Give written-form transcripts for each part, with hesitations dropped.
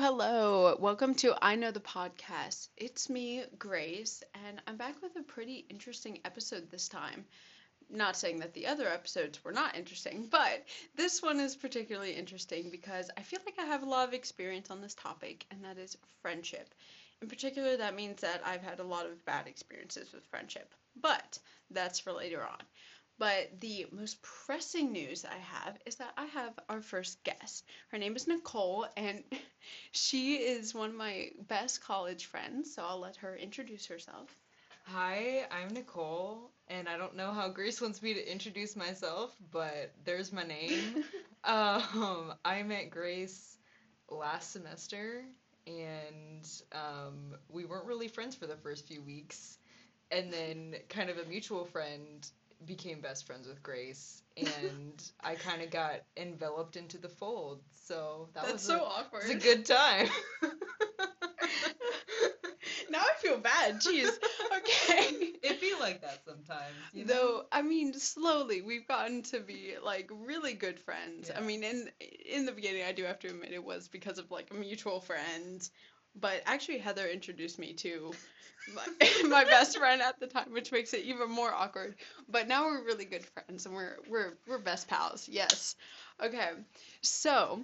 Hello. Welcome to I Know the Podcast. It's me, Grace, and I'm back with a pretty interesting episode this time. Not saying that the other episodes were not interesting, but this one is particularly interesting because I feel like I have a lot of experience on this topic, and that is friendship. In particular, that means that I've had a lot of bad experiences with friendship, but that's for later on. But the most pressing news I have is that I have our first guest. Her name is Nicole, and she is one of my best college friends, so I'll let her introduce herself. Hi, I'm Nicole, and I don't know how Grace wants me to introduce myself, but there's my name. I met Grace last semester, and we weren't really friends for the first few weeks, and then kind of a mutual friend became best friends with Grace, and I kind of got enveloped into the fold, so that was so awkward. It was a good time. Now I feel bad, jeez. Okay. It be like that sometimes, you know? Though, I mean, slowly we've gotten to be, like, really good friends. Yeah. I mean, in the beginning, I do have to admit it was because of, like, a mutual friend. But actually, Heather introduced me to my best friend at the time, which makes it even more awkward. But now we're really good friends, and we're best pals. Yes. Okay. So,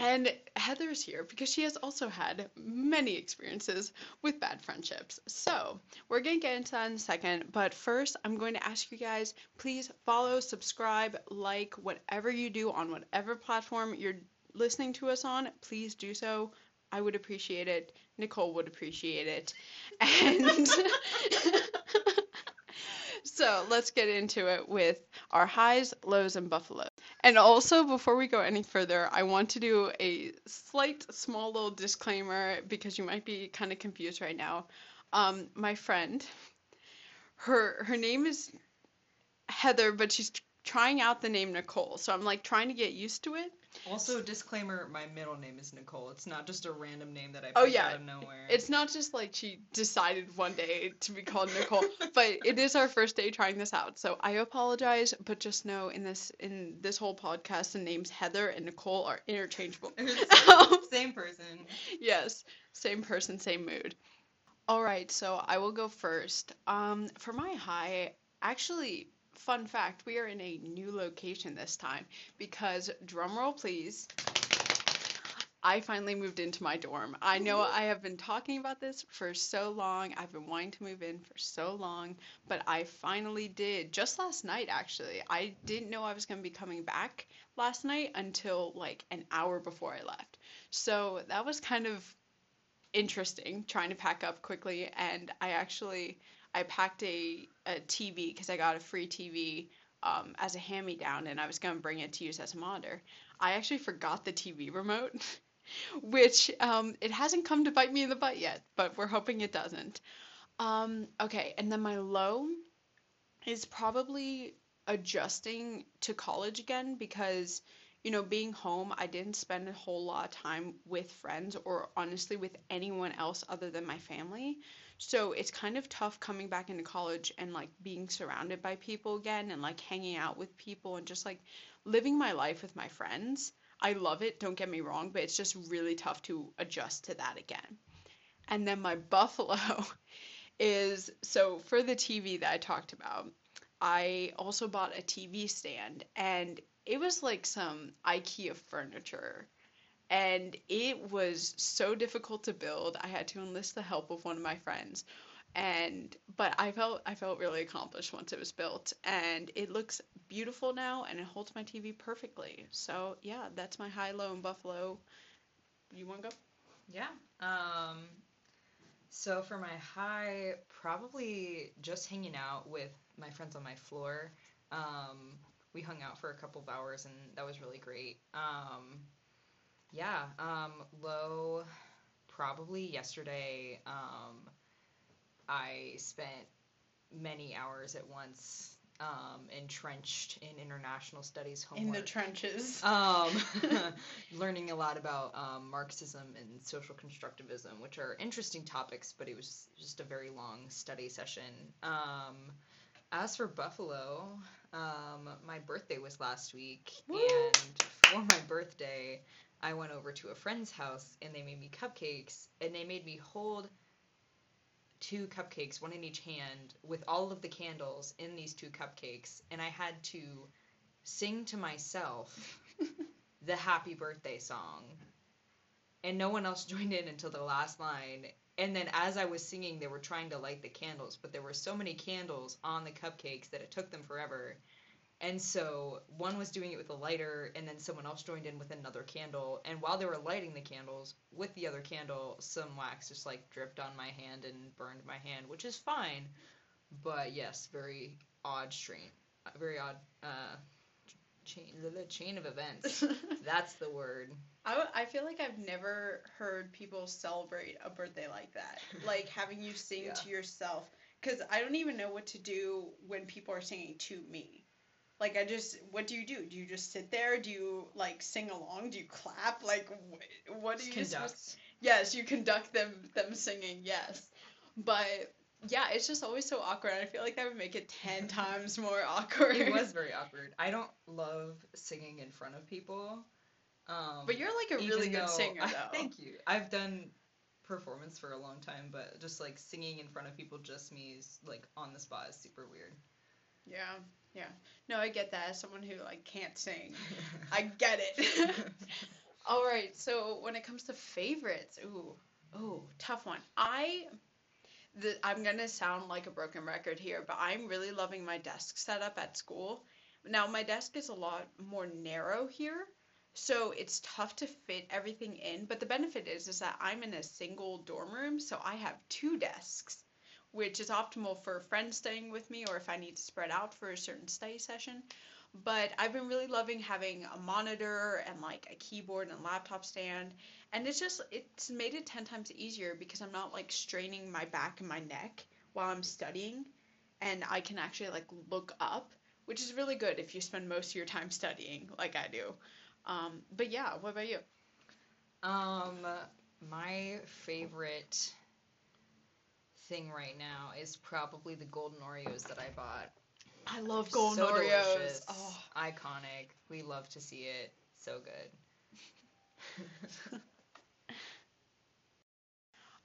and Heather's here because she has also had many experiences with bad friendships. So we're going to get into that in a second. But first, I'm going to ask you guys, please follow, subscribe, like, whatever you do on whatever platform you're listening to us on, please do so. I would appreciate it. Nicole would appreciate it. And so let's get into it with our highs, lows, and buffaloes. And also, before we go any further, I want to do a small little disclaimer because you might be kind of confused right now. My friend, her name is Heather, but she's trying out the name Nicole. So I'm like trying to get used to it. Also, disclaimer, my middle name is Nicole. It's not just a random name that I picked out of nowhere. It's not just like she decided one day to be called Nicole, but it is our first day trying this out. So I apologize, but just know in this whole podcast, the names Heather and Nicole are interchangeable. Same person. Yes, same person, same mood. All right, so I will go first. For my high, actually, fun fact, we are in a new location this time because, drumroll please, I finally moved into my dorm. I know I have been talking about this for so long. I've been wanting to move in for so long, but I finally did just last night, actually. I didn't know I was going to be coming back last night until like an hour before I left. So that was kind of interesting, trying to pack up quickly, and I packed a TV because I got a free TV as a hand-me-down, and I was going to bring it to use as a monitor. I actually forgot the TV remote, which it hasn't come to bite me in the butt yet, but we're hoping it doesn't. Okay, and then my low is probably adjusting to college again because, you know, being home, I didn't spend a whole lot of time with friends or honestly with anyone else other than my family. So it's kind of tough coming back into college and like being surrounded by people again and like hanging out with people and just like living my life with my friends. I love it, don't get me wrong, but it's just really tough to adjust to that again. And then my buffalo is, so for the TV that I talked about, I also bought a TV stand, and it was like some IKEA furniture. And it was so difficult to build. I had to enlist the help of one of my friends, but I felt really accomplished once it was built, and it looks beautiful now, and it holds my TV perfectly. So yeah, that's my high, low, and buffalo. You want to go? Yeah. So for my high, probably just hanging out with my friends on my floor. We hung out for a couple of hours, and that was really great. Yeah, low, probably yesterday, I spent many hours at once entrenched in international studies homework. In the trenches. Learning a lot about Marxism and social constructivism, which are interesting topics, but it was just a very long study session. As for Buffalo, my birthday was last week. Woo! And for my birthday, I went over to a friend's house, and they made me cupcakes, and they made me hold 2 cupcakes, one in each hand, with all of the candles in these 2 cupcakes, and I had to sing to myself the happy birthday song, and no one else joined in until the last line. And then as I was singing, they were trying to light the candles, but there were so many candles on the cupcakes that it took them forever. And so one was doing it with a lighter, and then someone else joined in with another candle. And while they were lighting the candles with the other candle, some wax just, like, dripped on my hand and burned my hand, which is fine. But, yes, very odd strain. Very odd chain of events. That's the word. I feel like I've never heard people celebrate a birthday like that. Like, having you sing to yourself. Because I don't even know what to do when people are singing to me. Like, I just, what do you do? Do you just sit there? Do you, like, sing along? Do you clap? Like, what do you conduct? Yes, you conduct them singing, yes. But, yeah, it's just always so awkward. I feel like that would make it 10 times more awkward. It was very awkward. I don't love singing in front of people. But you're, like, a really good singer, though. Thank you. I've done performance for a long time, but just, like, singing in front of people just me is, like, on the spot is super weird. Yeah. Yeah. No, I get that. As someone who, like, can't sing, I get it. All right. So when it comes to favorites, ooh, tough one. I'm going to sound like a broken record here, but I'm really loving my desk setup at school. Now, my desk is a lot more narrow here, so it's tough to fit everything in. But the benefit is that I'm in a single dorm room, so I have 2 desks. Which is optimal for friends staying with me or if I need to spread out for a certain study session. But I've been really loving having a monitor and, like, a keyboard and laptop stand. And it's made it 10 times easier because I'm not, like, straining my back and my neck while I'm studying. And I can actually, like, look up, which is really good if you spend most of your time studying like I do. But, yeah, what about you? My favorite thing right now is probably the golden Oreos that I bought. I love golden Oreos. Delicious, oh. Iconic. We love to see it. So good.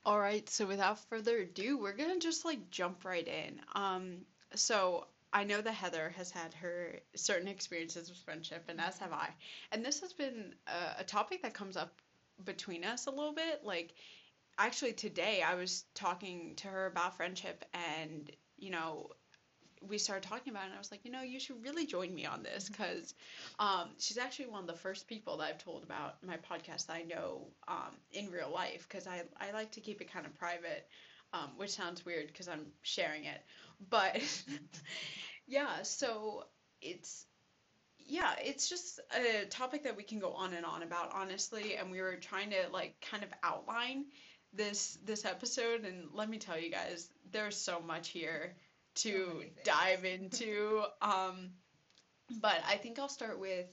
All right, so without further ado, we're going to just, like, jump right in. So I know that Heather has had her certain experiences with friendship, and as have I. And this has been a topic that comes up between us a little bit, like, actually, today I was talking to her about friendship and, you know, we started talking about it and I was like, you know, you should really join me on this because she's actually one of the first people that I've told about my podcast that I know in real life because I like to keep it kind of private, which sounds weird because I'm sharing it. But, yeah, so it's just a topic that we can go on and on about, honestly, and we were trying to, like, kind of outline this episode, and let me tell you guys, there's so much here to dive into, but I think I'll start with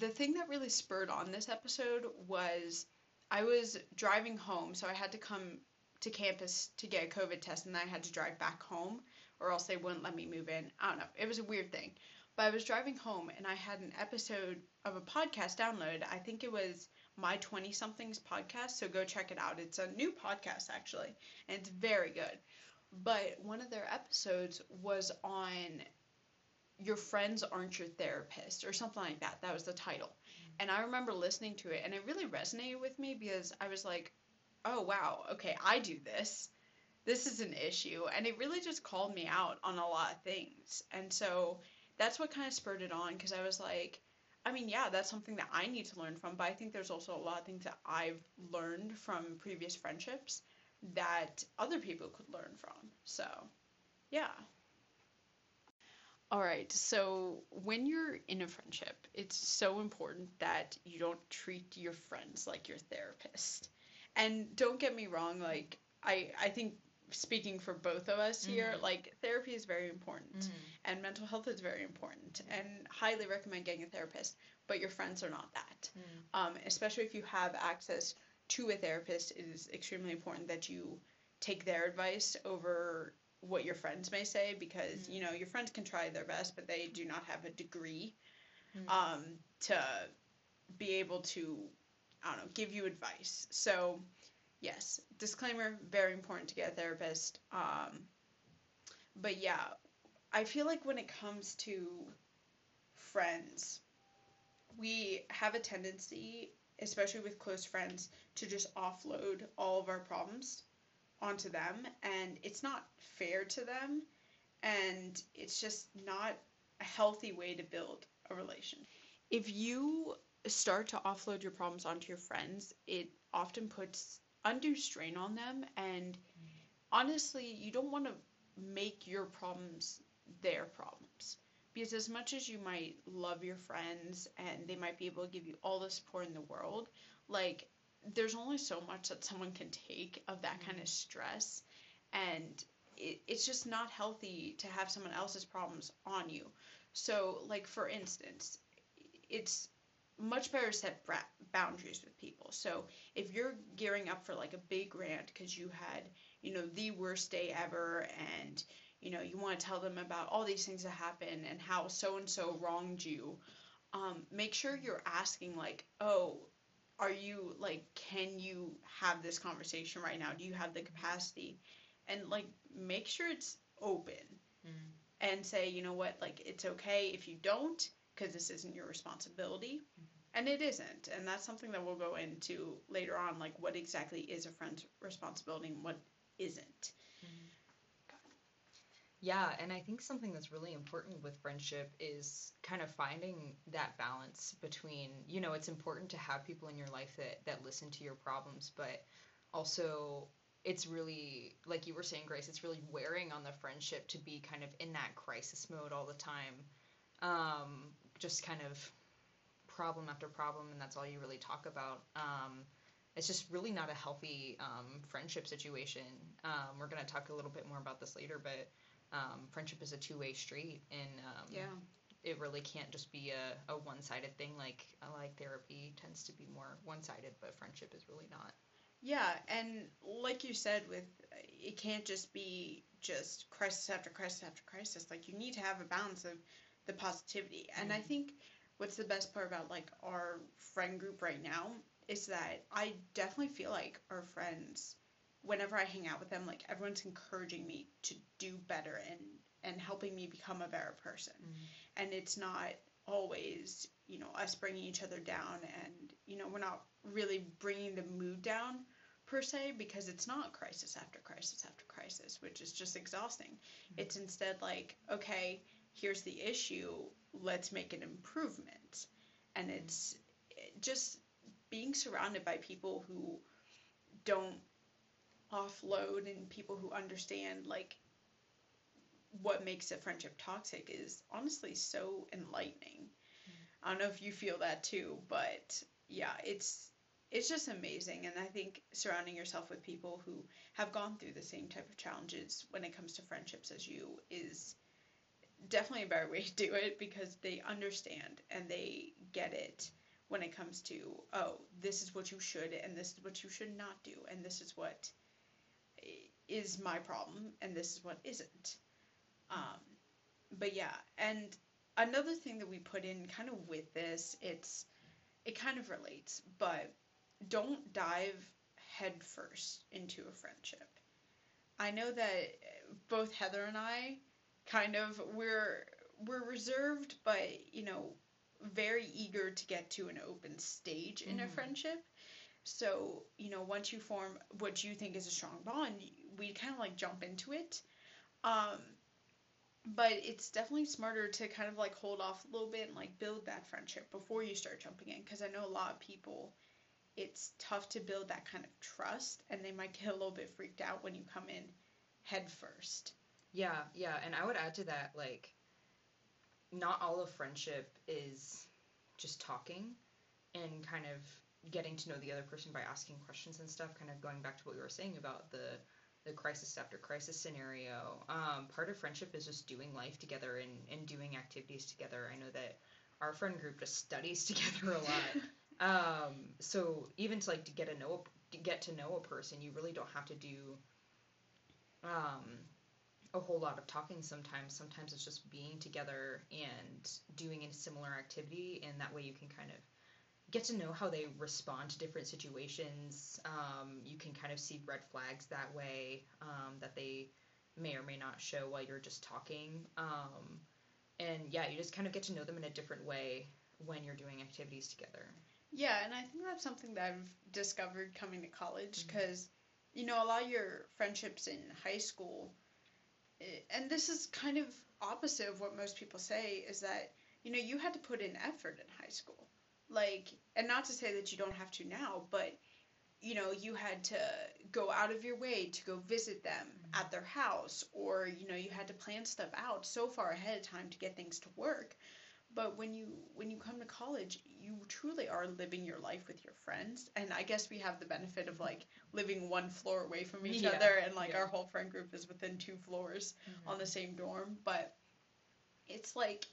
the thing that really spurred on this episode was I was driving home, so I had to come to campus to get a COVID test, and then I had to drive back home, or else they wouldn't let me move in. I don't know. It was a weird thing, but I was driving home, and I had an episode of a podcast download. I think it was My 20-somethings Podcast, so go check it out. It's a new podcast, actually, and it's very good. But one of their episodes was on Your Friends Aren't Your Therapist, or something like that. That was the title. And I remember listening to it, and it really resonated with me because I was like, oh, wow, okay, I do this. This is an issue. And it really just called me out on a lot of things. And so that's what kind of spurred it on because I was like, I mean, yeah, that's something that I need to learn from, but I think there's also a lot of things that I've learned from previous friendships that other people could learn from. So, yeah. All right, so when you're in a friendship, it's so important that you don't treat your friends like your therapist. And don't get me wrong, like, I think speaking for both of us here, like, therapy is very important, and mental health is very important, and highly recommend getting a therapist, but your friends are not that. Especially if you have access to a therapist, it is extremely important that you take their advice over what your friends may say, because, you know, your friends can try their best, but they do not have a degree to be able to, I don't know, give you advice. So, yes, disclaimer, very important to get a therapist. But yeah, I feel like when it comes to friends, we have a tendency, especially with close friends, to just offload all of our problems onto them, and it's not fair to them, and it's just not a healthy way to build a relation. If you start to offload your problems onto your friends, it often puts undue strain on them, and honestly, you don't want to make your problems their problems, because as much as you might love your friends and they might be able to give you all the support in the world, like, there's only so much that someone can take of that kind of stress, and it's just not healthy to have someone else's problems on you. So, like, for instance, it's much better to set boundaries with people. So if you're gearing up for, like, a big rant because you had, you know, the worst day ever, and, you know, you want to tell them about all these things that happened and how so-and-so wronged you, make sure you're asking, like, oh, are you, like, can you have this conversation right now? Do you have the capacity? And, like, make sure it's open and say, you know what, like, it's okay if you don't, because this isn't your responsibility, and it isn't. And that's something that we'll go into later on, like, what exactly is a friend's responsibility and what isn't. Yeah, and I think something that's really important with friendship is kind of finding that balance between, you know, it's important to have people in your life that listen to your problems, but also it's really, like you were saying, Grace, it's really wearing on the friendship to be kind of in that crisis mode all the time. Just kind of problem after problem, and that's all you really talk about. It's just really not a healthy friendship situation. We're going to talk a little bit more about this later, but friendship is a two-way street, and it really can't just be a one-sided thing. Like therapy tends to be more one-sided, but friendship is really not. Yeah, and like you said, with it can't just be just crisis after crisis after crisis. Like, you need to have a balance of the positivity. And I think what's the best part about, like, our friend group right now is that I definitely feel like our friends, whenever I hang out with them, like, everyone's encouraging me to do better and helping me become a better person. And it's not always, you know, us bringing each other down, and, you know, we're not really bringing the mood down per se, because it's not crisis after crisis after crisis, which is just exhausting. It's instead like, okay, here's the issue, let's make an improvement. And it's just being surrounded by people who don't offload and people who understand, like, what makes a friendship toxic is honestly so enlightening. I don't know if you feel that too, but yeah, it's just amazing. And I think surrounding yourself with people who have gone through the same type of challenges when it comes to friendships as you is definitely a better way to do it, because they understand and they get it when it comes to, oh, this is what you should and this is what you should not do, and this is what is my problem and this is what isn't. But yeah, and another thing that we put in kind of with this, it kind of relates, but don't dive headfirst into a friendship. I know that both Heather and I kind of, we're reserved, but, you know, very eager to get to an open stage in a friendship. So, you know, once you form what you think is a strong bond, we kind of, like, jump into it. But it's definitely smarter to kind of, like, hold off a little bit and, like, build that friendship before you start jumping in, because I know a lot of people, it's tough to build that kind of trust, and they might get a little bit freaked out when you come in head first. Yeah, and I would add to that, like, not all of friendship is just talking and kind of getting to know the other person by asking questions and stuff, kind of going back to what we were saying about the the crisis after crisis scenario. Part of friendship is just doing life together and doing activities together. I know that our friend group just studies together a lot. So even to like to get to know a person, you really don't have to do a whole lot of talking sometimes. Sometimes it's just being together and doing a similar activity, and that way you can kind of get to know how they respond to different situations. You can kind of see red flags that way, that they may or may not show while you're just talking. And yeah, you just kind of get to know them in a different way when you're doing activities together. Yeah, and I think that's something that I've discovered coming to college, because, you know, a lot of your friendships in high school, and this is kind of opposite of what most people say, is that, you know, you had to put in effort in high school. Like, and not to say that you don't have to now, but, you know, you had to go out of your way to go visit them at their house, or, you know, you had to plan stuff out so far ahead of time to get things to work. But when you come to college, you truly are living your life with your friends. And I guess we have the benefit of, like, living one floor away from each other, and, like, our whole friend group is within 2 floors on the same dorm. But it's like,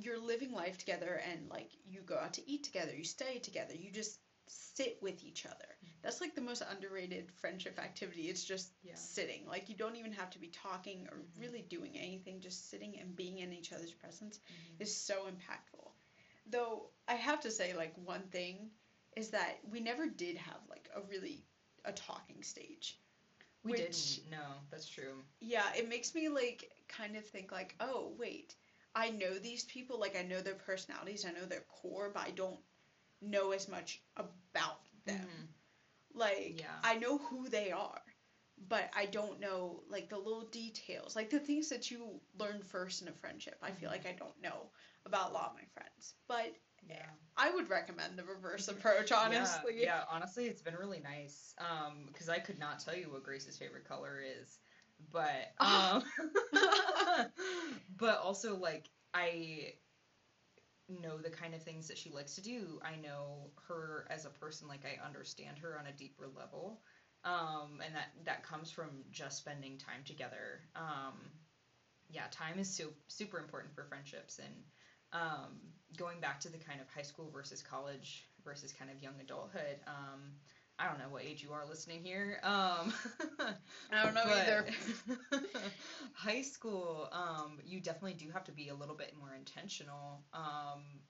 you're living life together, and, like, you go out to eat together, you study together, you just sit with each other. That's, like, the most underrated friendship activity. It's just sitting. Like, you don't even have to be talking or really doing anything. Just sitting and being in each other's presence is so impactful. Though, I have to say, like, one thing is that we never did have, like, a talking stage. We didn't. No, that's true. Yeah, it makes me, like, kind of think, like, oh, wait, I know these people, like, I know their personalities, I know their core, but I don't know as much about them. Like, I know who they are, but I don't know, like, the little details, like, the things that you learn first in a friendship. I feel like I don't know about a lot of my friends, but I would recommend the reverse approach, honestly. Yeah, honestly, it's been really nice, because I could not tell you what Grace's favorite color is. But, but also, like, I know the kind of things that she likes to do. I know her as a person, like, I understand her on a deeper level. And that comes from just spending time together. Yeah, time is super important for friendships. And, going back to the kind of high school versus college versus kind of young adulthood, I don't know what age you are listening here. I don't know either. High school, you definitely do have to be a little bit more intentional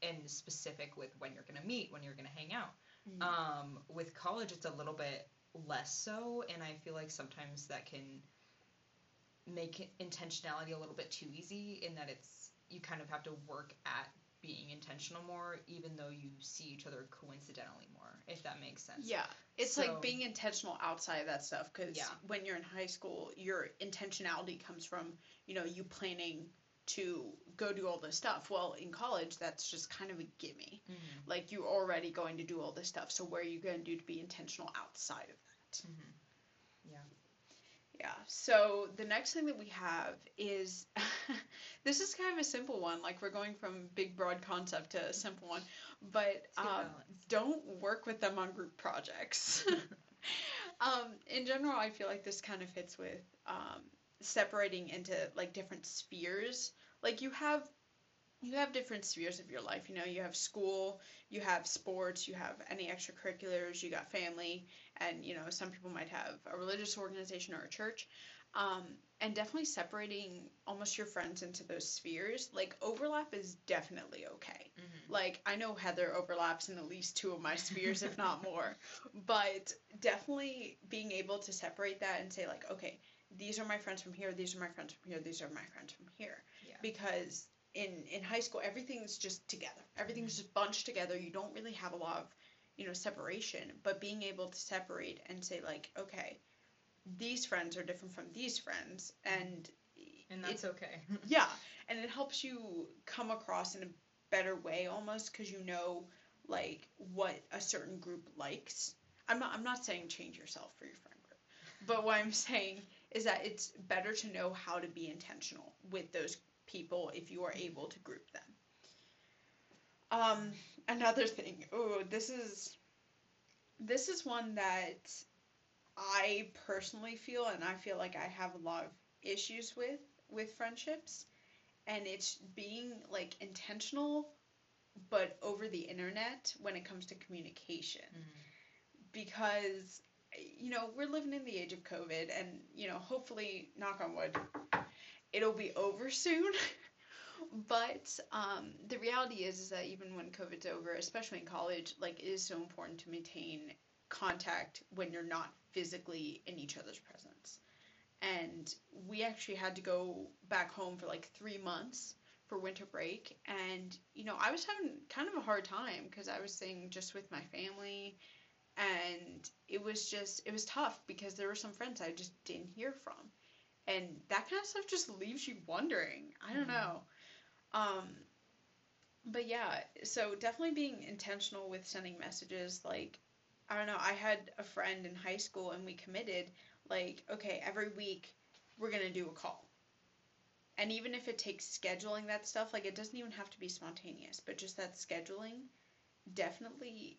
and specific with when you're going to meet, when you're going to hang out. With college, it's a little bit less so, and I feel like sometimes that can make intentionality a little bit too easy, in that you kind of have to work at being intentional more, even though you see each other coincidentally more, if that makes sense. Yeah, it's so, like, being intentional outside of that stuff, because when you're in high school, your intentionality comes from, you know, you planning to go do all this stuff. Well, in college, that's just kind of a gimme. Like, you're already going to do all this stuff, so what are you going to do to be intentional outside of that? Yeah, so the next thing that we have is, this is kind of a simple one, like, we're going from big, broad concept to a simple one, but don't work with them on group projects. In general, I feel like this kind of fits with separating into, like, different spheres. Like, you have different spheres of your life, you know, you have school, you have sports, you have any extracurriculars, you got family, and, you know, some people might have a religious organization or a church, and definitely separating almost your friends into those spheres. Like, overlap is definitely okay. Like, I know Heather overlaps in at least 2 of my spheres, if not more, but definitely being able to separate that and say, like, okay, these are my friends from here, these are my friends from here, these are my friends from here, because in high school, everything's just together. Everything's just bunched together. You don't really have a lot of, you know, separation, but being able to separate and say, like, okay, these friends are different from these friends, and that's okay. Yeah, and it helps you come across in a better way, almost, because you know, like, what a certain group likes. I'm not saying change yourself for your friend group, but what I'm saying is that it's better to know how to be intentional with those people if you are able to group them. Another thing, this is one that I personally feel, and I feel like I have a lot of issues with friendships, and it's being like intentional but over the internet when it comes to communication. Mm-hmm. Because, you know, we're living in the age of COVID, and, you know, hopefully, knock on wood, it'll be over soon. But the reality is that even when COVID's over, especially in college, like, it is so important to maintain contact when you're not physically in each other's presence. And we actually had to go back home for like 3 months for winter break, and, you know, I was having kind of a hard time because I was staying just with my family, and it was tough because there were some friends I just didn't hear from, and that kind of stuff just leaves you wondering. I don't know. But yeah, so definitely being intentional with sending messages. Like, I don't know, I had a friend in high school, and we committed, like, okay, every week we're going to do a call. And even if it takes scheduling that stuff, like, it doesn't even have to be spontaneous, but just that scheduling definitely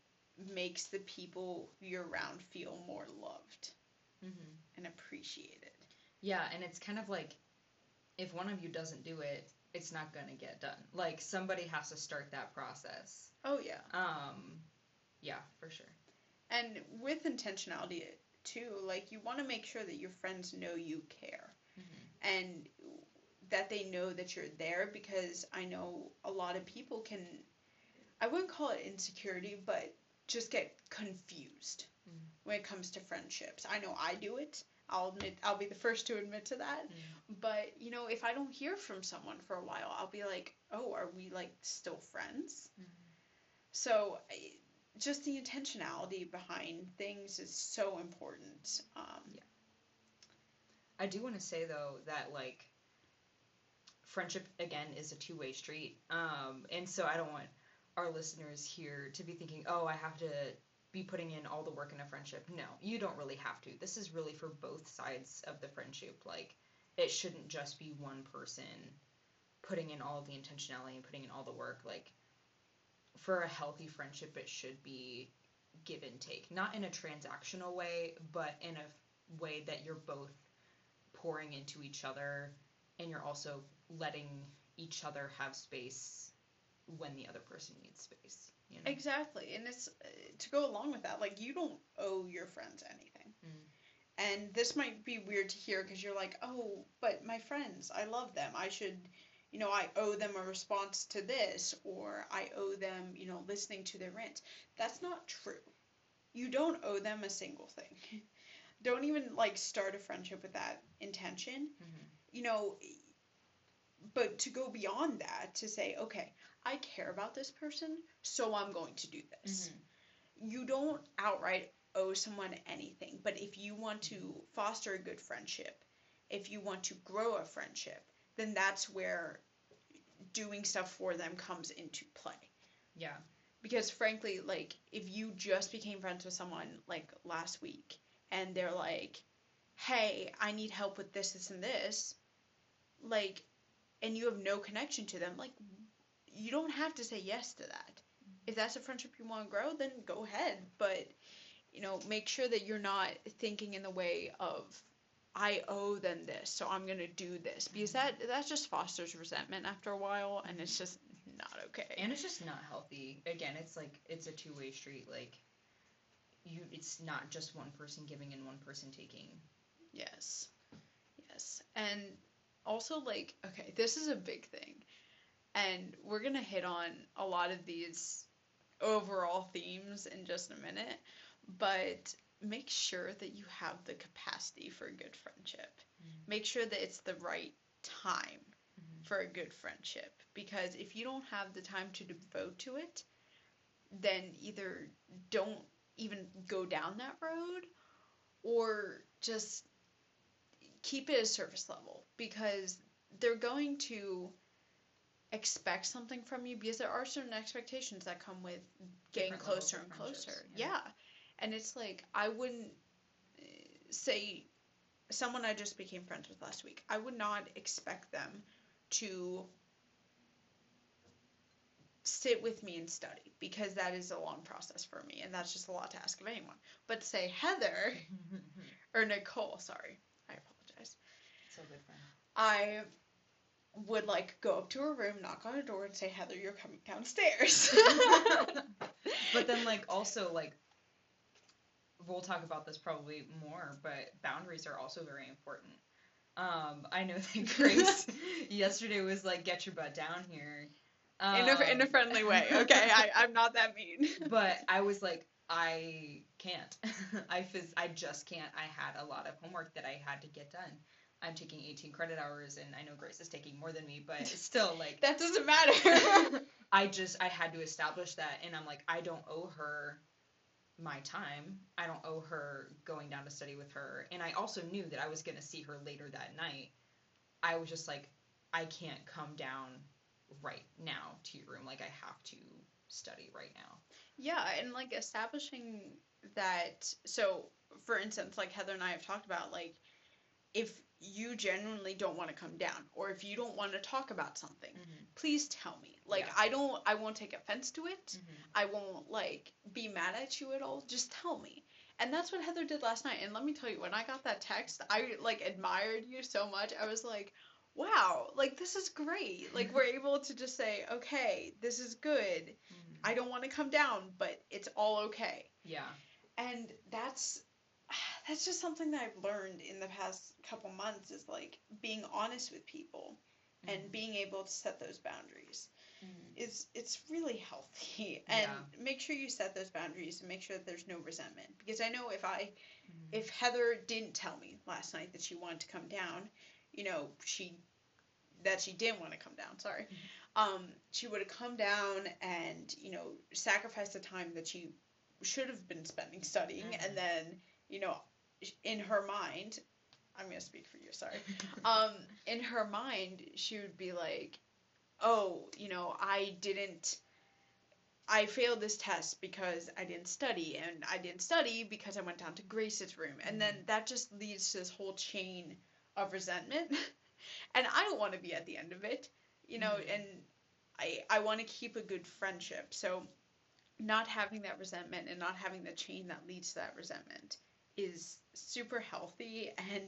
makes the people you're around feel more loved and appreciated. Yeah, and it's kind of like, if one of you doesn't do it, it's not going to get done. Like, somebody has to start that process. Oh, yeah. Yeah, for sure. And with intentionality, too, like, you want to make sure that your friends know you care. Mm-hmm. And that they know that you're there, because I know a lot of people can, I wouldn't call it insecurity, but just get confused when it comes to friendships. I know I do it. I'll be the first to admit to that. Mm. But, you know, if I don't hear from someone for a while, I'll be like, oh, are we, like, still friends? Mm-hmm. So just the intentionality behind things is so important. Yeah. I do want to say, though, that, like, friendship, again, is a two-way street. And so I don't want our listeners here to be thinking, oh, I have to be putting in all the work in a friendship. No, you don't really have to. This is really for both sides of the friendship. Like, it shouldn't just be one person putting in all the intentionality and putting in all the work. Like, for a healthy friendship, it should be give and take. Not in a transactional way, but in a way that you're both pouring into each other, and you're also letting each other have space when the other person needs space. You know? Exactly. And it's to go along with that, like, you don't owe your friends anything. Mm. And this might be weird to hear, because you're like, oh, but my friends, I love them. I should, you know, I owe them a response to this, or I owe them, you know, listening to their rant. That's not true. You don't owe them a single thing. Don't even, like, start a friendship with that intention. Mm-hmm. You know, but to go beyond that, to say, okay, I care about this person, so I'm going to do this. Mm-hmm. You don't outright owe someone anything, but if you want to foster a good friendship, if you want to grow a friendship, then that's where doing stuff for them comes into play. Yeah. Because frankly, like, if you just became friends with someone, like, last week, and they're like, hey, I need help with this, this, and this, like, and you have no connection to them, like, you don't have to say yes to that. If that's a friendship you want to grow, then go ahead. But, you know, make sure that you're not thinking in the way of, I owe them this, so I'm going to do this. Because that just fosters resentment after a while, and it's just not okay. And it's just not healthy. Again, it's like, it's a two-way street. Like, it's not just one person giving and one person taking. Yes. Yes. And also, like, okay, this is a big thing. And we're going to hit on a lot of these overall themes in just a minute, but make sure that you have the capacity for a good friendship. Mm-hmm. Make sure that it's the right time for a good friendship, because if you don't have the time to devote to it, then either don't even go down that road, or just keep it at surface level, because they're going to expect something from you, because there are certain expectations that come with getting different closer and closer. Yeah. And it's like, I wouldn't say someone I just became friends with last week, I would not expect them to sit with me and study, because that is a long process for me, and that's just a lot to ask of anyone. But to say Heather, or Nicole, sorry, I apologize. It's a good friend. I would like go up to her room, knock on her door, and say, Heather, you're coming downstairs. But then like also like, we'll talk about this probably more, but boundaries are also very important. I know that Grace yesterday was like, get your butt down here. In a friendly way. Okay, I'm not that mean. But I was like, I can't. I just can't. I had a lot of homework that I had to get done. I'm taking 18 credit hours, and I know Grace is taking more than me, but still, like... that doesn't matter. I had to establish that, and I'm like, I don't owe her my time. I don't owe her going down to study with her. And I also knew that I was going to see her later that night. I was just like, I can't come down right now to your room. Like, I have to study right now. Yeah, and, like, establishing that... So, for instance, like, Heather and I have talked about, like, if you genuinely don't want to come down, or if you don't want to talk about something, mm-hmm. please tell me. Like, yeah. I won't take offense to it. Mm-hmm. I won't, like, be mad at you at all. Just tell me. And that's what Heather did last night. And let me tell you, when I got that text, I, like, admired you so much. I was like, wow, like, this is great. Like, we're able to just say, okay, this is good. Mm-hmm. I don't want to come down, but it's all okay. Yeah. And that's just something that I've learned in the past couple months, is like being honest with people mm-hmm. and being able to set those boundaries. Mm-hmm. It's really healthy, and yeah. make sure you set those boundaries and make sure that there's no resentment, because I know if Heather didn't tell me last night that she wanted to come down, you know, she didn't want to come down, sorry. She would have come down and, you know, sacrificed the time that she should have been spending studying mm-hmm. and then, you know, in her mind, I'm going to speak for you, sorry. In her mind, she would be like, oh, you know, I failed this test because I didn't study, and I didn't study because I went down to Grace's room. And then that just leads to this whole chain of resentment. And I don't want to be at the end of it, you know, mm-hmm. and I want to keep a good friendship. So not having that resentment and not having the chain that leads to that resentment is super healthy. And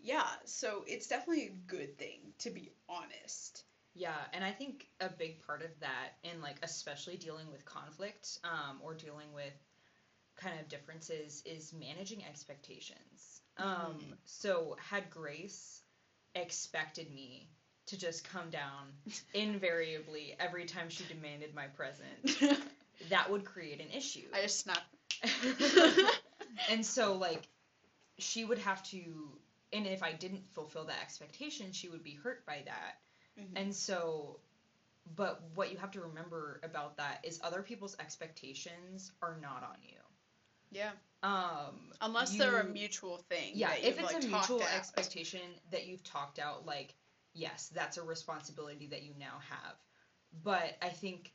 yeah, so it's definitely a good thing to be honest. Yeah, and I think a big part of that, and like especially dealing with conflict or dealing with kind of differences, is managing expectations. Mm-hmm. So had Grace expected me to just come down invariably every time she demanded my presence, that would create an issue. I just snapped. And so, like, she would have to, and if I didn't fulfill that expectation, she would be hurt by that. Mm-hmm. And so, but what you have to remember about that is other people's expectations are not on you. Yeah. Unless they're a mutual thing. Yeah, if it's like a mutual expectation that you've talked out, like, yes, that's a responsibility that you now have. But I think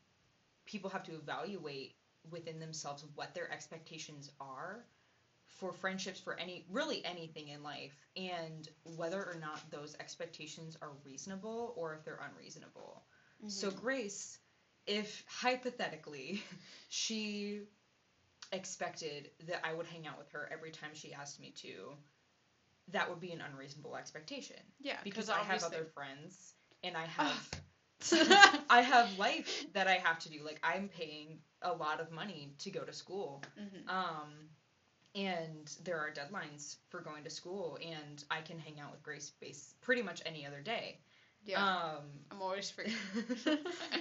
people have to evaluate within themselves what their expectations are for friendships, for anything in life, and whether or not those expectations are reasonable or if they're unreasonable. Mm-hmm. So Grace, if hypothetically she expected that I would hang out with her every time she asked me to, that would be an unreasonable expectation. Yeah, because I have other friends and I have I have life that I have to do. Like, I'm paying a lot of money to go to school. Mm-hmm. And there are deadlines for going to school, and I can hang out with Grace pretty much any other day. Yeah. I'm always free.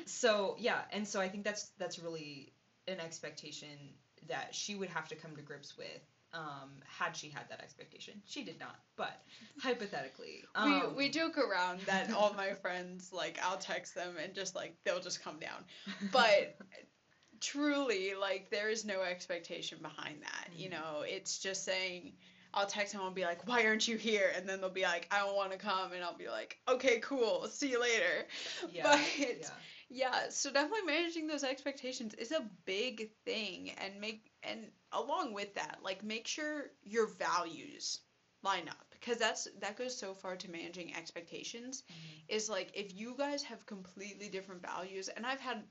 So, yeah, and so I think that's really an expectation that she would have to come to grips with, had she had that expectation. She did not, but hypothetically. We joke around that all my friends, like, I'll text them and just, like, they'll just come down. But truly, like, there is no expectation behind that, you know? It's just saying, I'll text them and be like, why aren't you here? And then they'll be like, I don't want to come. And I'll be like, okay, cool. See you later. Yeah, but yeah, so definitely managing those expectations is a big thing, and along with that, like, make sure your values line up, because that goes so far to managing expectations. Mm-hmm. Is like, if you guys have completely different values, and I've had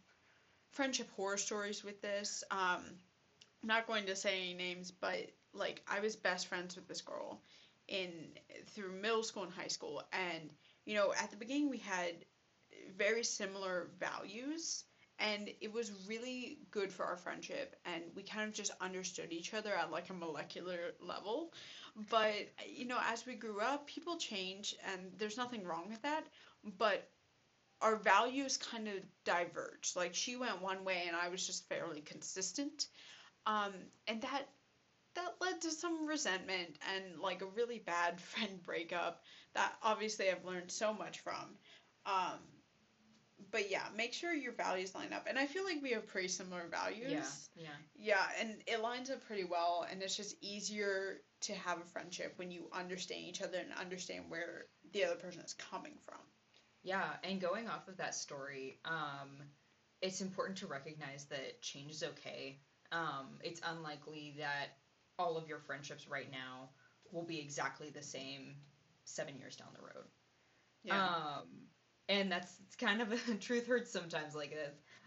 friendship horror stories with this. I'm not going to say any names, but like I was best friends with this girl through middle school and high school, and you know, at the beginning we had very similar values, and it was really good for our friendship, and we kind of just understood each other at like a molecular level. But you know, as we grew up, people change, and there's nothing wrong with that, but our values kind of diverged. Like, she went one way and I was just fairly consistent, and that led to some resentment and like a really bad friend breakup that obviously I've learned so much from. But yeah, make sure your values line up. And I feel like we have pretty similar values. Yeah, and it lines up pretty well, and it's just easier to have a friendship when you understand each other and understand where the other person is coming from. Yeah, and going off of that story, it's important to recognize that change is okay. It's unlikely that all of your friendships right now will be exactly the same 7 years down the road. Yeah. And it's kind of a truth hurts sometimes. Like,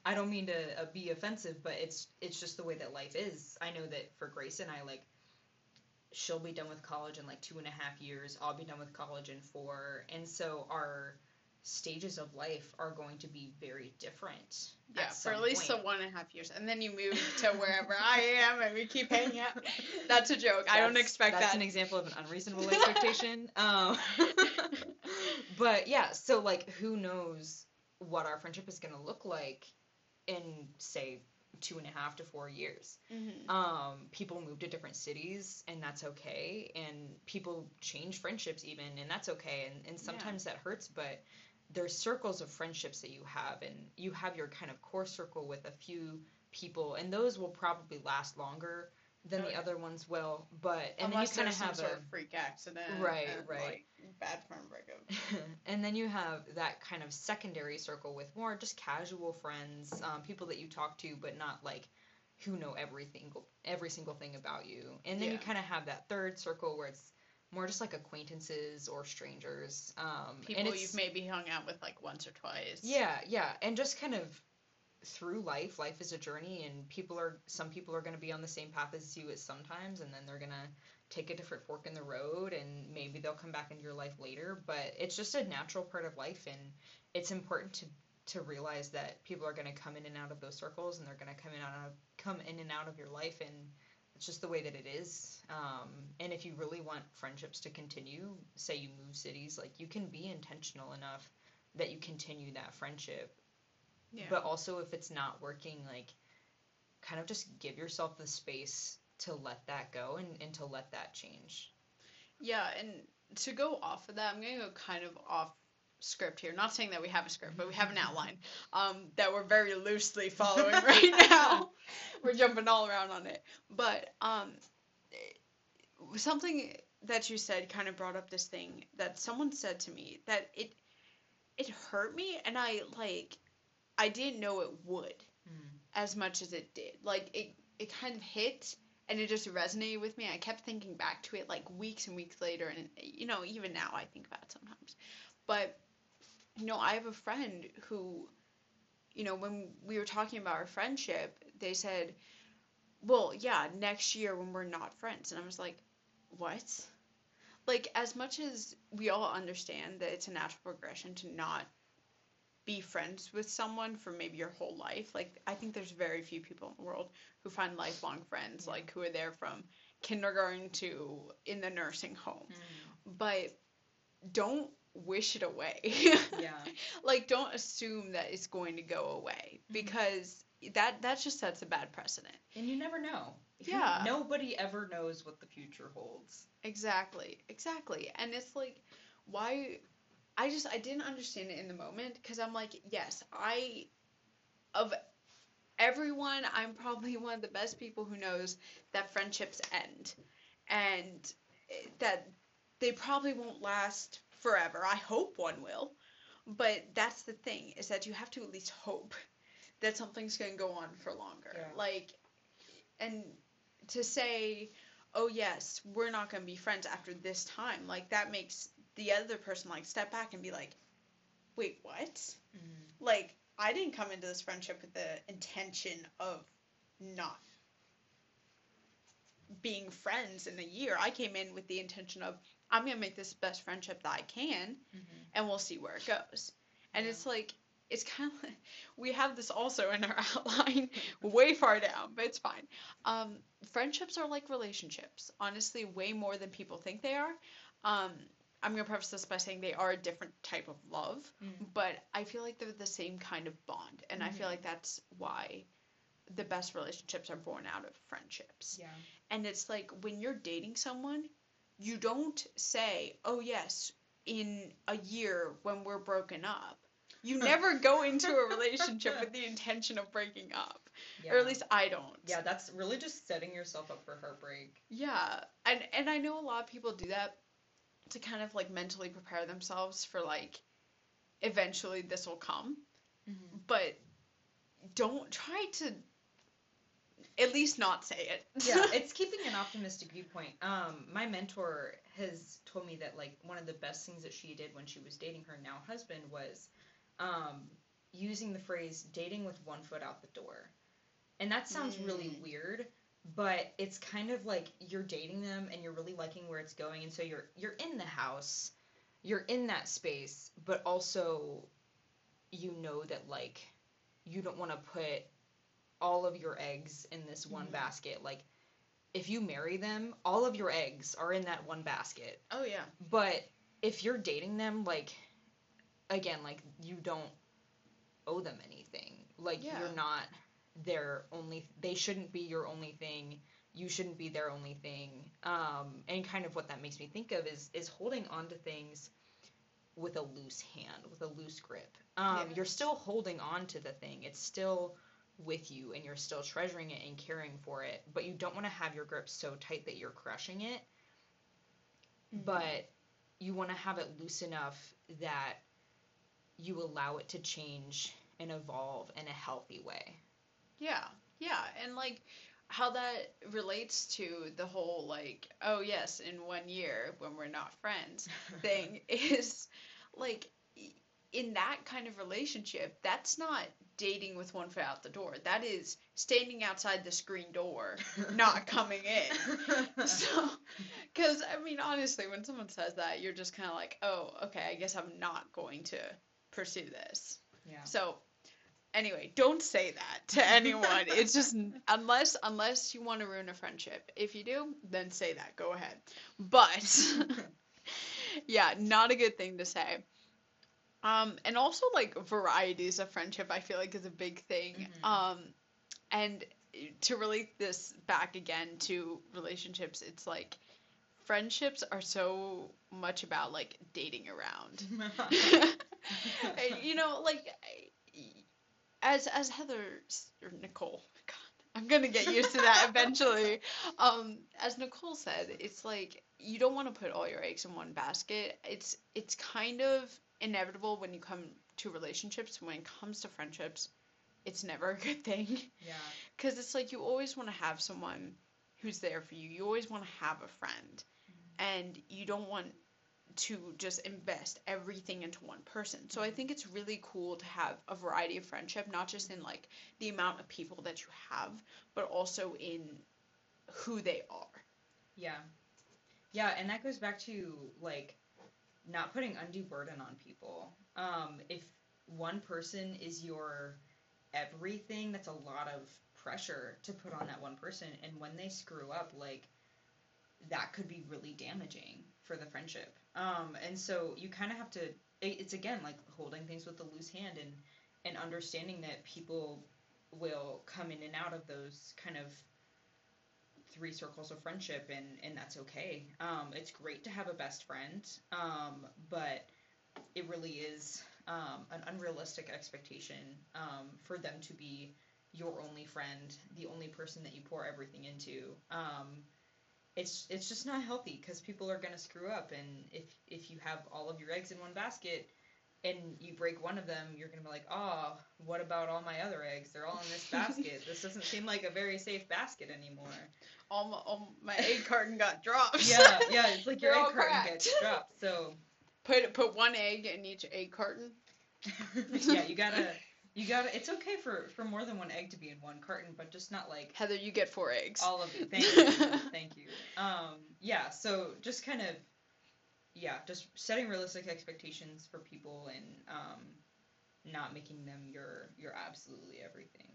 I don't mean to be offensive, but it's just the way that life is. I know that for Grace and I, like, she'll be done with college in like 2.5 years. I'll be done with college in 4. And so our stages of life are going to be very different. Yeah, for at least the 1.5 years. And then you move to wherever I am and we keep hanging out. That's a joke. I don't expect that. That's an example of an unreasonable expectation. But yeah, so like, who knows what our friendship is going to look like in, say, 2.5 to 4 years. Mm-hmm. People move to different cities, and that's okay. And people change friendships even, and that's okay. And sometimes that hurts, but there's circles of friendships that you have, and you have your kind of core circle with a few people, and those will probably last longer than the other ones will. But and unless then you kind of have some sort of freak accident, right, like, bad friend breakup. And then you have that kind of secondary circle with more just casual friends, people that you talk to, but not like who know every single thing about you. And then you kind of have that third circle where it's more just like acquaintances or strangers, people you've maybe hung out with like once or twice. Yeah, and just kind of through life is a journey, and some people are going to be on the same path as you at sometimes, and then they're going to take a different fork in the road, and maybe they'll come back into your life later. But it's just a natural part of life, and it's important to realize that people are going to come in and out of those circles, and they're going to come in and out of your life, and it's just the way that it is. And if you really want friendships to continue, say you move cities, like, you can be intentional enough that you continue that friendship. Yeah. But also, if it's not working, like, kind of just give yourself the space to let that go and to let that change. Yeah, and to go off of that, I'm going to go kind of off script here. Not saying that we have a script, but we have an outline that we're very loosely following right now. We're jumping all around on it. But something that you said kind of brought up this thing that someone said to me that it hurt me, and I didn't know it would as much as it did. Like, it kind of hit, and it just resonated with me. I kept thinking back to it, like, weeks and weeks later, and, you know, even now I think about it sometimes. But, you know, I have a friend who, you know, when we were talking about our friendship, they said, well, yeah, next year when we're not friends. And I was like, what? Like, as much as we all understand that it's a natural progression to not be friends with someone for maybe your whole life. Like, I think there's very few people in the world who find lifelong friends, like, who are there from kindergarten to in the nursing home. Mm. But don't wish it away. Yeah. Like, don't assume that it's going to go away, because that just sets a bad precedent. And you never know. Yeah. Nobody ever knows what the future holds. Exactly. And it's like, why... I didn't understand it in the moment, because I'm like, yes, of everyone, I'm probably one of the best people who knows that friendships end, and that they probably won't last forever. I hope one will, but that's the thing, is that you have to at least hope that something's going to go on for longer. Yeah. Like, and to say, oh yes, we're not going to be friends after this time, like, that makes the other person, like, step back and be like, wait, what? Mm-hmm. Like, I didn't come into this friendship with the intention of not being friends in a year. I came in with the intention of, I'm going to make this best friendship that I can, mm-hmm. and we'll see where it goes. And yeah. It's like, it's kind of like, we have this also in our outline way far down, but it's fine. Friendships are like relationships, honestly, way more than people think they are. I'm going to preface this by saying they are a different type of love, mm-hmm. but I feel like they're the same kind of bond. And mm-hmm. I feel like that's why the best relationships are born out of friendships. Yeah. And it's like, when you're dating someone, you don't say, oh yes, in a year when we're broken up. You never go into a relationship with the intention of breaking up. Yeah. Or at least I don't. Yeah, that's really just setting yourself up for heartbreak. Yeah. And I know a lot of people do that to kind of like mentally prepare themselves for like, eventually this will come. Mm-hmm. But don't try to at least not say it. Yeah, it's keeping an optimistic viewpoint. My mentor has told me that like one of the best things that she did when she was dating her now husband was using the phrase dating with one foot out the door. And that sounds really weird, but it's kind of like you're dating them and you're really liking where it's going, and so you're in the house, you're in that space, but also you know that like you don't want to put all of your eggs in this one basket. Like if you marry them, all of your eggs are in that one basket. Oh yeah. But if you're dating them, like again, like, you don't owe them anything. Like, yeah. You're not their only... They shouldn't be your only thing. You shouldn't be their only thing. And kind of what that makes me think of is holding on to things with a loose hand, with a loose grip. Yeah. You're still holding on to the thing. It's still with you, and you're still treasuring it and caring for it. But you don't want to have your grip so tight that you're crushing it. Mm-hmm. But you want to have it loose enough that you allow it to change and evolve in a healthy way. Yeah, yeah. And, like, how that relates to the whole, like, oh, yes, in 1 year when we're not friends thing is, like, in that kind of relationship, that's not dating with one foot out the door. That is standing outside the screen door, not coming in. So, because, I mean, honestly, when someone says that, you're just kind of like, oh, okay, I guess I'm not going to pursue this. Yeah. So anyway, don't say that to anyone. It's just unless you want to ruin a friendship. If you do, then say that. Go ahead. But yeah, not a good thing to say. And also like varieties of friendship, I feel like is a big thing. Mm-hmm. And to relate this back again to relationships, it's like friendships are so much about like dating around. You know, like as Heather or Nicole, God, I'm gonna get used to that eventually. As Nicole said, it's like you don't want to put all your eggs in one basket. It's kind of inevitable when you come to relationships. When it comes to friendships, it's never a good thing. Yeah, because it's like you always want to have someone who's there for you. You always want to have a friend, and you don't want to just invest everything into one person. So I think it's really cool to have a variety of friendship, not just in like the amount of people that you have, but also in who they are. Yeah. Yeah, and that goes back to like not putting undue burden on people. If one person is your everything, that's a lot of pressure to put on that one person, and when they screw up, like that could be really damaging for the friendship. And so you kind of have to, it's again, like holding things with a loose hand and understanding that people will come in and out of those kind of three circles of friendship, and that's okay. It's great to have a best friend, but it really is an unrealistic expectation for them to be your only friend, the only person that you pour everything into. It's just not healthy because people are going to screw up, and if you have all of your eggs in one basket and you break one of them, you're going to be like, oh, what about all my other eggs? They're all in this basket. This doesn't seem like a very safe basket anymore. All my egg carton got dropped. Yeah, it's like your egg carton gets dropped. So put one egg in each egg carton. Yeah, you got to You gotta, it's okay for more than one egg to be in one carton, but just not like... Heather, you get 4 eggs. All of it. Thank you. Thank you. Yeah, so just kind of, yeah, just setting realistic expectations for people and not making them your absolutely everything.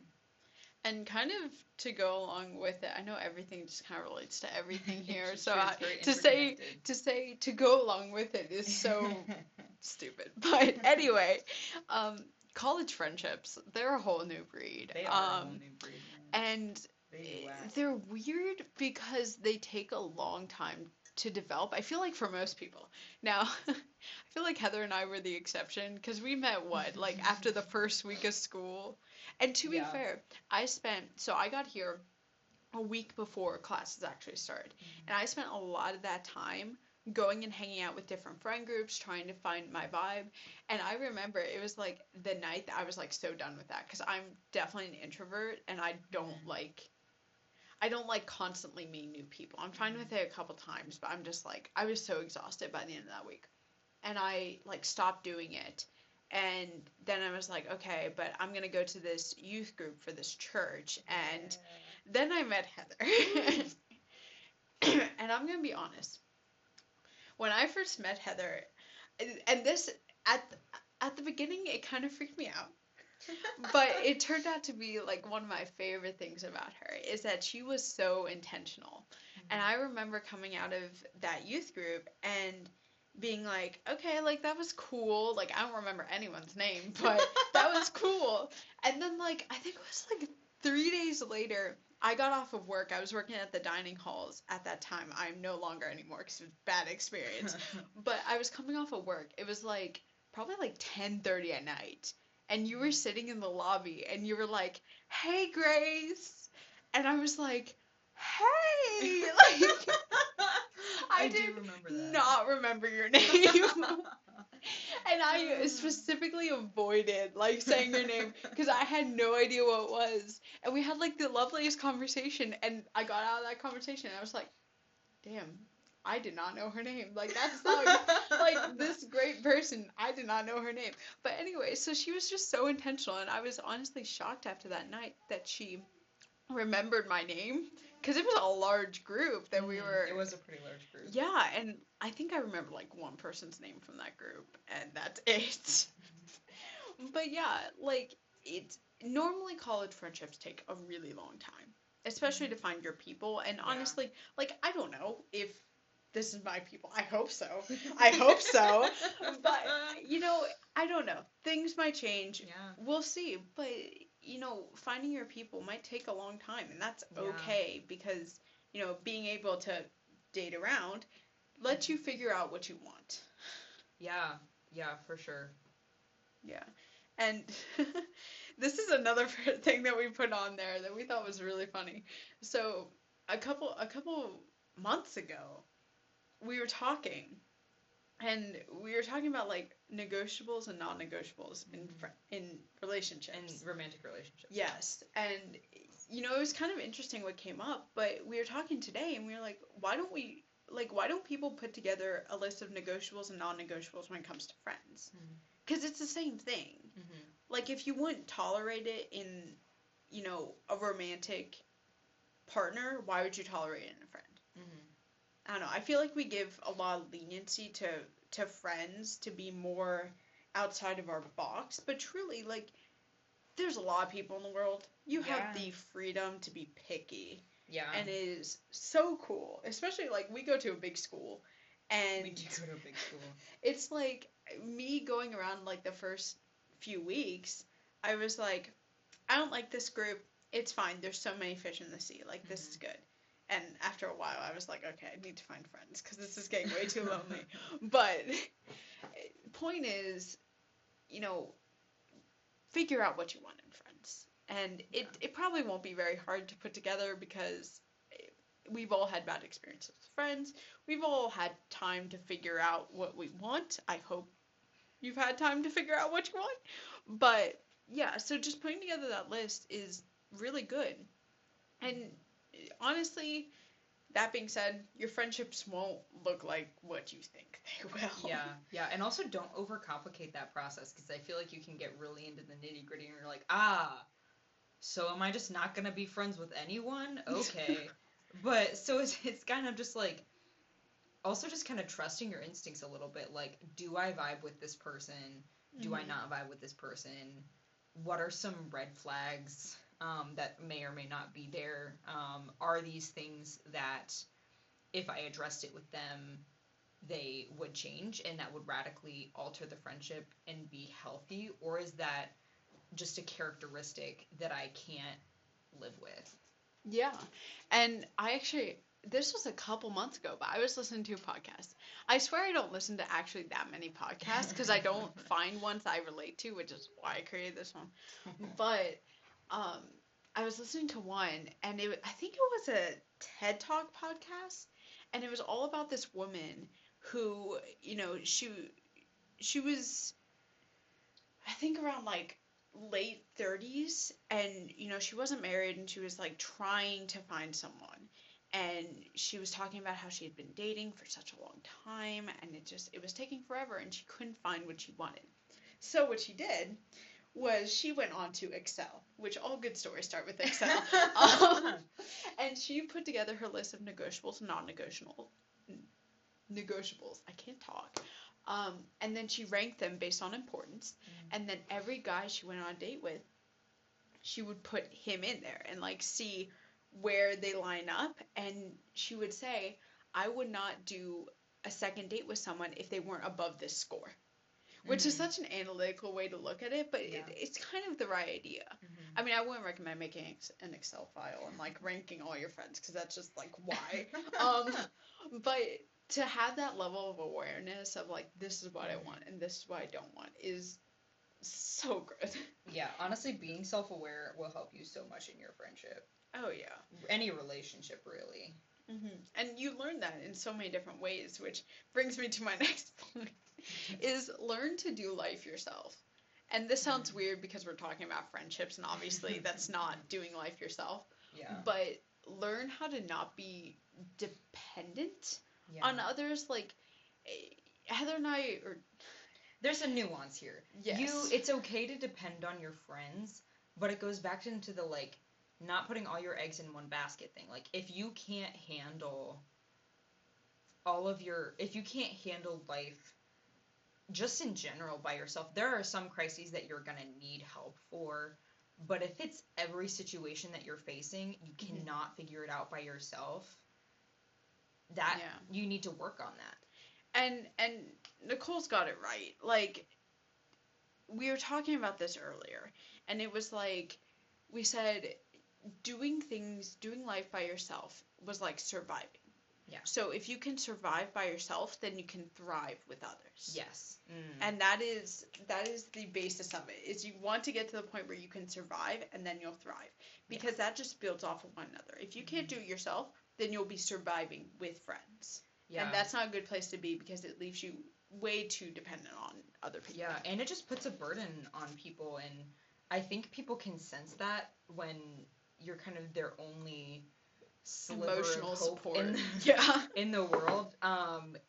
And kind of to go along with it, I know everything just kind of relates to everything here, so to say to go along with it is so stupid. But anyway, college friendships, they're a whole new breed. They are a whole new breed. And they're weird because they take a long time to develop, I feel like, for most people. Now, I feel like Heather and I were the exception because we met, after the first week of school? And to be fair, I got here a week before classes actually started. Mm-hmm. And I spent a lot of that time going and hanging out with different friend groups, trying to find my vibe. And I remember it was like the night that I was like so done with that because I'm definitely an introvert and I don't like constantly meeting new people. I'm trying with it a couple times, but I'm just like, I was so exhausted by the end of that week. And I stopped doing it. And then I was like, okay, but I'm going to go to this youth group for this church. And then I met Heather. And I'm going to be honest. When I first met Heather, and this, at the beginning, it kind of freaked me out. But it turned out to be one of my favorite things about her is that she was so intentional. Mm-hmm. And I remember coming out of that youth group and being like, okay, that was cool. I don't remember anyone's name, but that was cool. And then I think it was 3 days later, I got off of work. I was working at the dining halls at that time. I'm no longer anymore because it was a bad experience. But I was coming off of work. It was probably 10:30 at night. And you were sitting in the lobby, and you were like, hey, Grace. And I was like, hey. I did not remember your name. And I specifically avoided, saying your name because I had no idea what it was. And we had, the loveliest conversation. And I got out of that conversation, and I was like, damn. I did not know her name. That's this great person. I did not know her name. But anyway, so she was just so intentional. And I was honestly shocked after that night that she remembered my name. Because it was a large group that we were. It was a pretty large group. Yeah. And I think I remember, one person's name from that group. And that's it. But, yeah, it's. Normally, college friendships take a really long time. Especially to find your people. And honestly, I don't know if this is my people. I hope so. I hope so. But, I don't know. Things might change. Yeah. We'll see. But, finding your people might take a long time. And that's okay because, being able to date around lets you figure out what you want. Yeah. Yeah, for sure. Yeah. And this is another thing that we put on there that we thought was really funny. So, a couple months ago, we were talking, and we were talking about, negotiables and non-negotiables in relationships. In romantic relationships. Yes. And, it was kind of interesting what came up, but we were talking today, and we were like, why don't people put together a list of negotiables and non-negotiables when it comes to friends? Because it's the same thing. Mm-hmm. If you wouldn't tolerate it in, a romantic partner, why would you tolerate it in a friend? I don't know, I feel like we give a lot of leniency to friends to be more outside of our box, but truly, there's a lot of people in the world. You have the freedom to be picky. Yeah. And it is so cool, especially, we go to a big school, and... We do go to a big school. It's, me going around, the first few weeks, I was like, I don't like this group. It's fine. There's so many fish in the sea. This is good. And after a while, I was like, okay, I need to find friends because this is getting way too lonely. But point is, figure out what you want in friends. And it probably won't be very hard to put together because we've all had bad experiences with friends. We've all had time to figure out what we want. I hope you've had time to figure out what you want. But, yeah, so just putting together that list is really good. And... honestly, That being said, your friendships won't look like what you think they will. Yeah, and also don't overcomplicate that process, because I feel like you can get really into the nitty-gritty and you're like, so am I just not going to be friends with anyone? Okay. But, so it's kind of just like, also just kind of trusting your instincts a little bit. Like, do I vibe with this person? Do I not vibe with this person? What are some red flags that may or may not be there? Are these things that if I addressed it with them, they would change and that would radically alter the friendship and be healthy? Or is that just a characteristic that I can't live with? Yeah. And I actually, this was a couple months ago, but I was listening to a podcast. I swear I don't listen to actually that many podcasts because I don't find ones I relate to, which is why I created this one. But I was listening to one, and I think it was a TED Talk podcast, and it was all about this woman who, you know, she was, I think, around like late 30s, and, you know, she wasn't married, and she was like trying to find someone. And she was talking about how she had been dating for such a long time, and it was taking forever, and she couldn't find what she wanted. So what she did was she went on to Excel, which all good stories start with Excel. And she put together her list of negotiables and non-negotiables. I can't talk. And then she ranked them based on importance. Mm-hmm. And then every guy she went on a date with, she would put him in there and like see where they line up, and she would say, I would not do a second date with someone if they weren't above this score, which is such an analytical way to look at it, but it's kind of the right idea. I mean, I wouldn't recommend making an Excel file and like ranking all your friends, because that's just like why. But to have that level of awareness of like, this is what I want and this is what I don't want is so good. Yeah, honestly, being self-aware will help you so much in your friendship. Oh, yeah. Any relationship, really. Mm-hmm. And you learn that in so many different ways, which brings me to my next point, is learn to do life yourself. And this sounds weird because we're talking about friendships, and obviously that's not doing life yourself. Yeah. But learn how to not be dependent on others. Like, Heather and I are... There's a nuance here. Yes. It's okay to depend on your friends, but it goes back into the, like, not putting all your eggs in one basket thing. Like, if you can't handle if you can't handle life just in general by yourself, there are some crises that you're going to need help for. But if it's every situation that you're facing, you cannot figure it out by yourself, you need to work on that. And Nicole's got it right. Like, we were talking about this earlier, and it was like, we said... doing life by yourself was like surviving. Yeah. So if you can survive by yourself, then you can thrive with others. Yes. And that is the basis of it, is you want to get to the point where you can survive and then you'll thrive, because that just builds off of one another. If you can't do it yourself, then you'll be surviving with friends. Yeah. And that's not a good place to be, because it leaves you way too dependent on other people. Yeah. And it just puts a burden on people. And I think people can sense that when you're kind of their only emotional support in the world.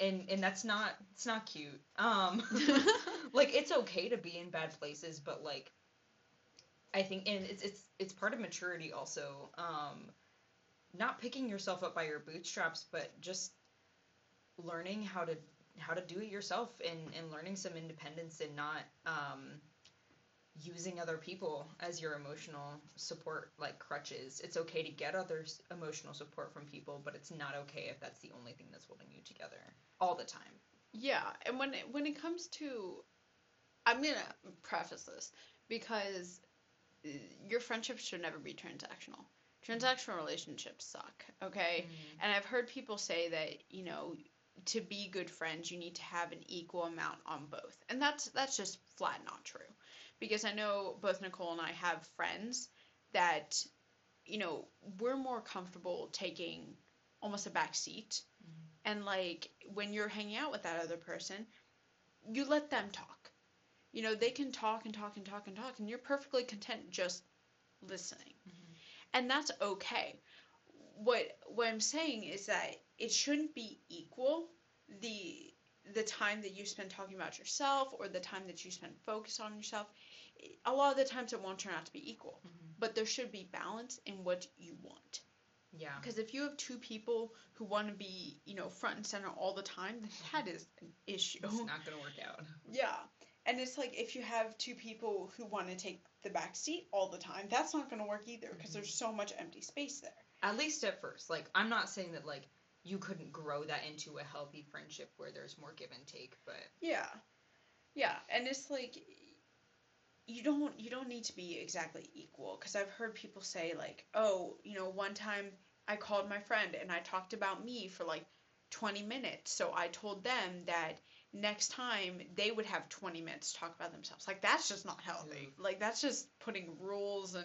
And it's not cute. Like, it's okay to be in bad places, but like, I think, and it's part of maturity also, not picking yourself up by your bootstraps, but just learning how to do it yourself, and learning some independence, and not, using other people as your emotional support, like crutches. It's okay to get other emotional support from people, but it's not okay if that's the only thing that's holding you together all the time. Yeah, and when it comes to, I'm going to preface this, because your friendships should never be transactional. Transactional relationships suck, okay? Mm-hmm. And I've heard people say that, you know, to be good friends, you need to have an equal amount on both. And that's just flat not true. Because I know both Nicole and I have friends that, you know, we're more comfortable taking almost a back seat. Mm-hmm. And, like, when you're hanging out with that other person, you let them talk. You know, they can talk and talk and talk and talk, and you're perfectly content just listening. Mm-hmm. And that's okay. what I'm saying is that it shouldn't be equal, the time that you spend talking about yourself or the time that you spend focused on yourself. A lot of the times it won't turn out to be equal, mm-hmm. but there should be balance in what you want. Yeah. Because if you have two people who want to be, front and center all the time, then that is an issue. It's not going to work out. Yeah. And it's like if you have two people who want to take the back seat all the time, that's not going to work either because mm-hmm. there's so much empty space there. At least at first. Like, I'm not saying that, like, you couldn't grow that into a healthy friendship where there's more give and take, but... Yeah. Yeah. And it's like... You don't need to be exactly equal, because I've heard people say, like, oh, one time I called my friend and I talked about me for, 20 minutes, so I told them that next time they would have 20 minutes to talk about themselves. Like, that's just not healthy. Like, that's just putting rules and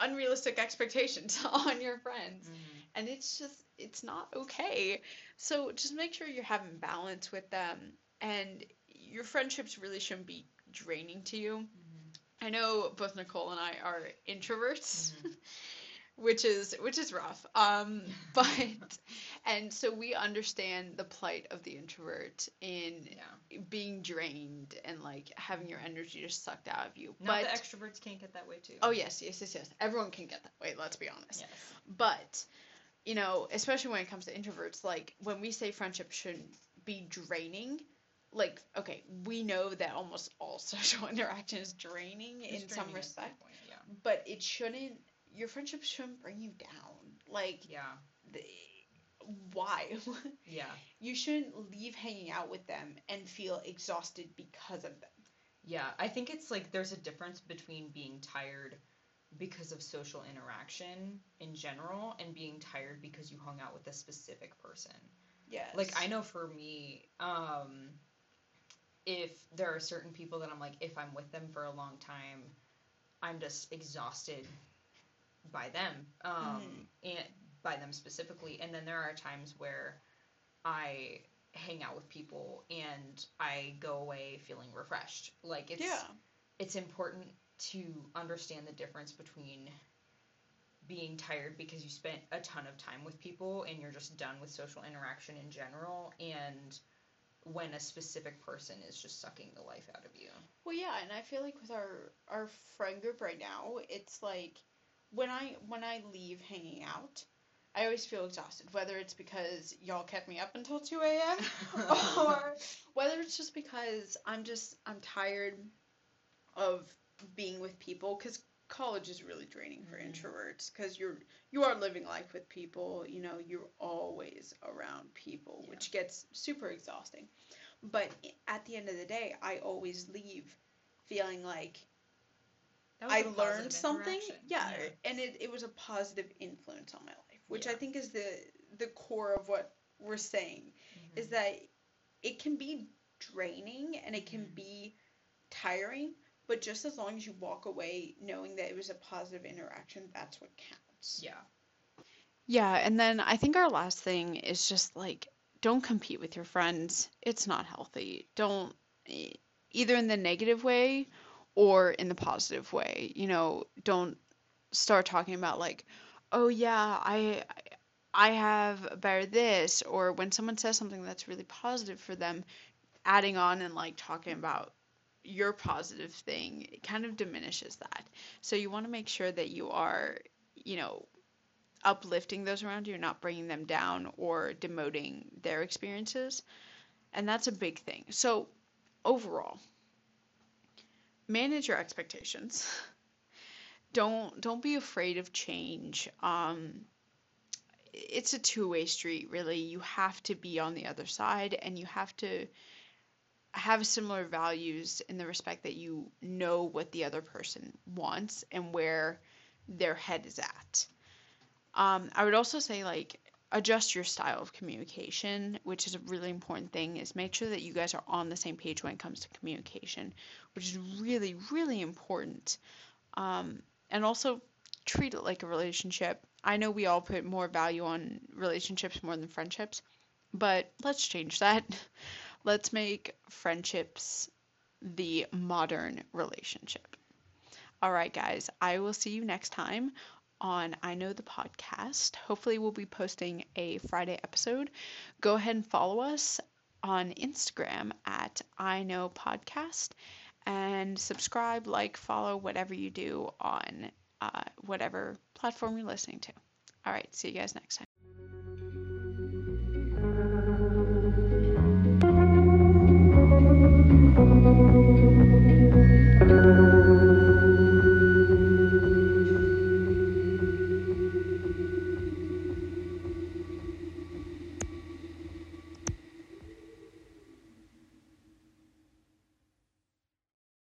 unrealistic expectations on your friends. Mm-hmm. And it's not okay. So just make sure you're having balance with them, and your friendships really shouldn't be draining to you. Mm-hmm. I know both Nicole and I are introverts, mm-hmm. which is rough. But and so we understand the plight of the introvert in being drained and having your energy just sucked out of you. But the extroverts can't get that way too. Oh yes. Everyone can get that way. Let's be honest. Yes. But especially when it comes to introverts, when we say friendship shouldn't be draining. Okay, we know that almost all social interaction is draining in some respect, point, but it shouldn't, your friendship shouldn't bring you down. Why? Yeah. You shouldn't leave hanging out with them and feel exhausted because of them. Yeah, I think it's there's a difference between being tired because of social interaction in general and being tired because you hung out with a specific person. Yes. I know for me, if there are certain people that I'm if I'm with them for a long time, I'm just exhausted by them, and by them specifically. And then there are times where I hang out with people and I go away feeling refreshed. It's important to understand the difference between being tired because you spent a ton of time with people and you're just done with social interaction in general, and when a specific person is just sucking the life out of you. Well, yeah, and I feel with our friend group right now, it's when I leave hanging out, I always feel exhausted, whether it's because y'all kept me up until 2 a.m. or whether it's just because I'm tired of being with people, because college is really draining for introverts, because you are living life with people, you're always around people, which gets super exhausting. But at the end of the day, I always leave feeling I learned something. Yeah. And it was a positive influence on my life, which I think is the core of what we're saying, mm-hmm. is that it can be draining and it can mm-hmm. be tiring, but just as long as you walk away knowing that it was a positive interaction, that's what counts. Yeah. Yeah, and then I think our last thing is just, don't compete with your friends. It's not healthy. Don't, either in the negative way or in the positive way. Don't start talking about, oh, yeah, I have better this. Or when someone says something that's really positive for them, adding on and, talking about your positive thing, it kind of diminishes that. So you want to make sure that you are, uplifting those around you, not bringing them down or demoting their experiences. And that's a big thing. So overall, manage your expectations. Don't be afraid of change. It's a two-way street, really. You have to be on the other side, and you have to have similar values in the respect that you know what the other person wants and where their head is at. I would also say, adjust your style of communication, which is a really important thing, is make sure that you guys are on the same page when it comes to communication, which is really, really important. And also treat it like a relationship. I know we all put more value on relationships more than friendships, but let's change that. Let's make friendships the modern relationship. All right, guys, I will see you next time on I Know the Podcast. Hopefully we'll be posting a Friday episode. Go ahead and follow us on Instagram at I Know Podcast and subscribe, like, follow, whatever you do on whatever platform you're listening to. All right, see you guys next time.